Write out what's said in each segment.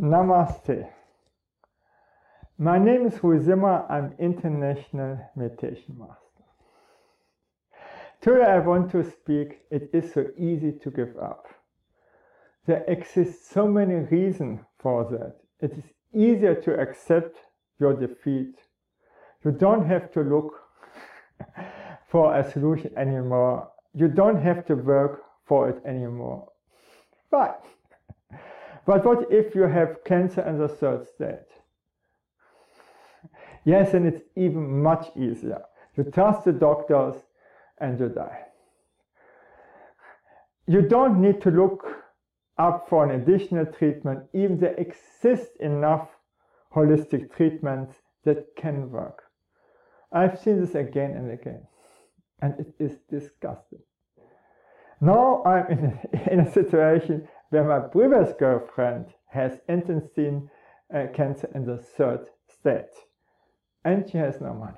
Namaste. My name is Rui Zimmer. I'm International Meditation Master. Today I want to speak, it is so easy to give up. There exist so many reasons for that. It is easier to accept your defeat. You don't have to look for a solution anymore. You don't have to work for it anymore. But what if you have cancer in the third stage? Yes, and it's even much easier. You trust the doctors and you die. You don't need to look up for an additional treatment. Even there exist enough holistic treatments that can work. I've seen this again and again, and it is disgusting. Now I'm in a situation where my previous girlfriend has intestine cancer in the third stage, and she has no money.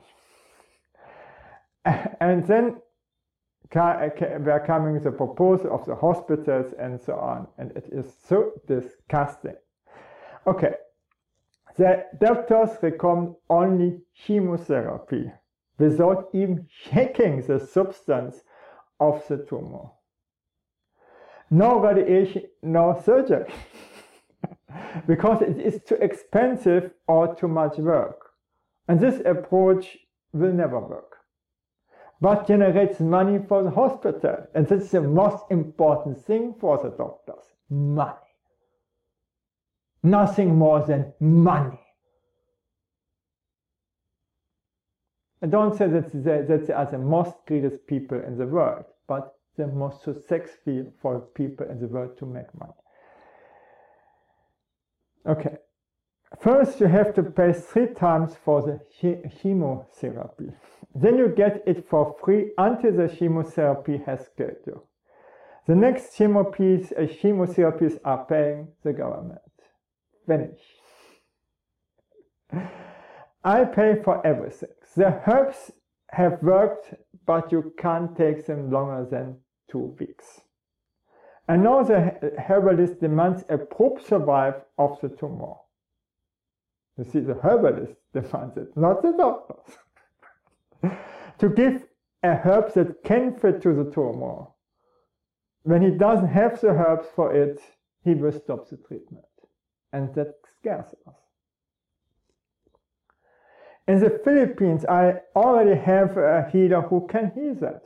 And then we are coming with the proposal of the hospitals and so on, and it is so disgusting. Okay, the doctors recommend only chemotherapy without even checking the substance of the tumor. No radiation, no surgery, because it is too expensive or too much work. And this approach will never work, but generates money for the hospital. And that's the most important thing for the doctors, money. Nothing more than money. And don't say that they are the most greediest people in the world, but the most successful for people in the world to make money. Okay, first you have to pay 3 times for the chemotherapy. Then you get it for free until the chemotherapy has killed you. The next chemotherapies are paying the government. Vanish. I pay for everything. The herbs have worked, but you can't take them longer than 2 weeks. And now the herbalist demands a probe survival of the tumor. You see, the herbalist demands it, not the doctors. To give a herb that can fit to the tumor. When he doesn't have the herbs for it, he will stop the treatment. And that scares us. In the Philippines, I already have a healer who can heal that.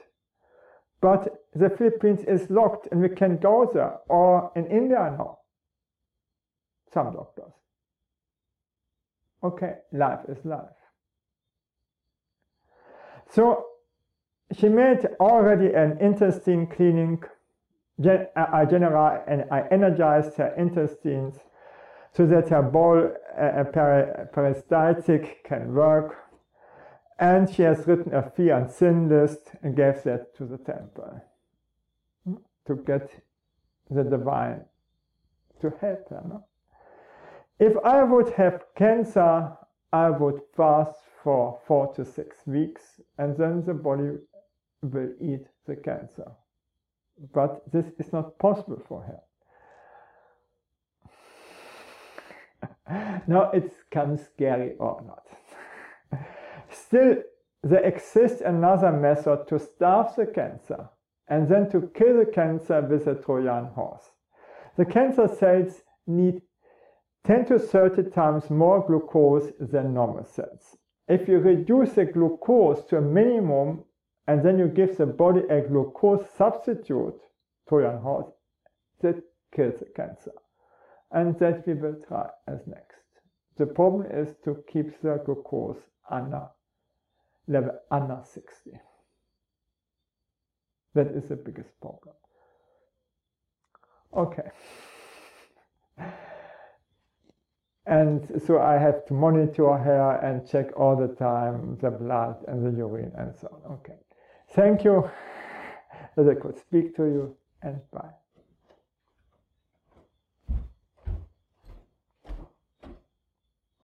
But the Philippines is locked and we can go there, or in India now. Some doctors. Okay, life is life. So she made already an intestine cleaning. I energized her intestines, so that her bowel peristaltic can work, and she has written a fee and sin list and gave that to the temple to get the divine to help her. No? If I would have cancer, I would fast for 4 to 6 weeks, and then the body will eat the cancer. But this is not possible for her. Now it comes scary or not. Still, there exists another method to starve the cancer and then to kill the cancer with a Trojan horse. The cancer cells need 10 to 30 times more glucose than normal cells. If you reduce the glucose to a minimum and then you give the body a glucose substitute, Trojan horse, that kills the cancer. And that we will try as next. The problem is to keep the glucose under level under 60. That is the biggest problem. Okay. And so I have to monitor her and check all the time the blood and the urine and so on. Okay. Thank you that I could speak to you, and bye.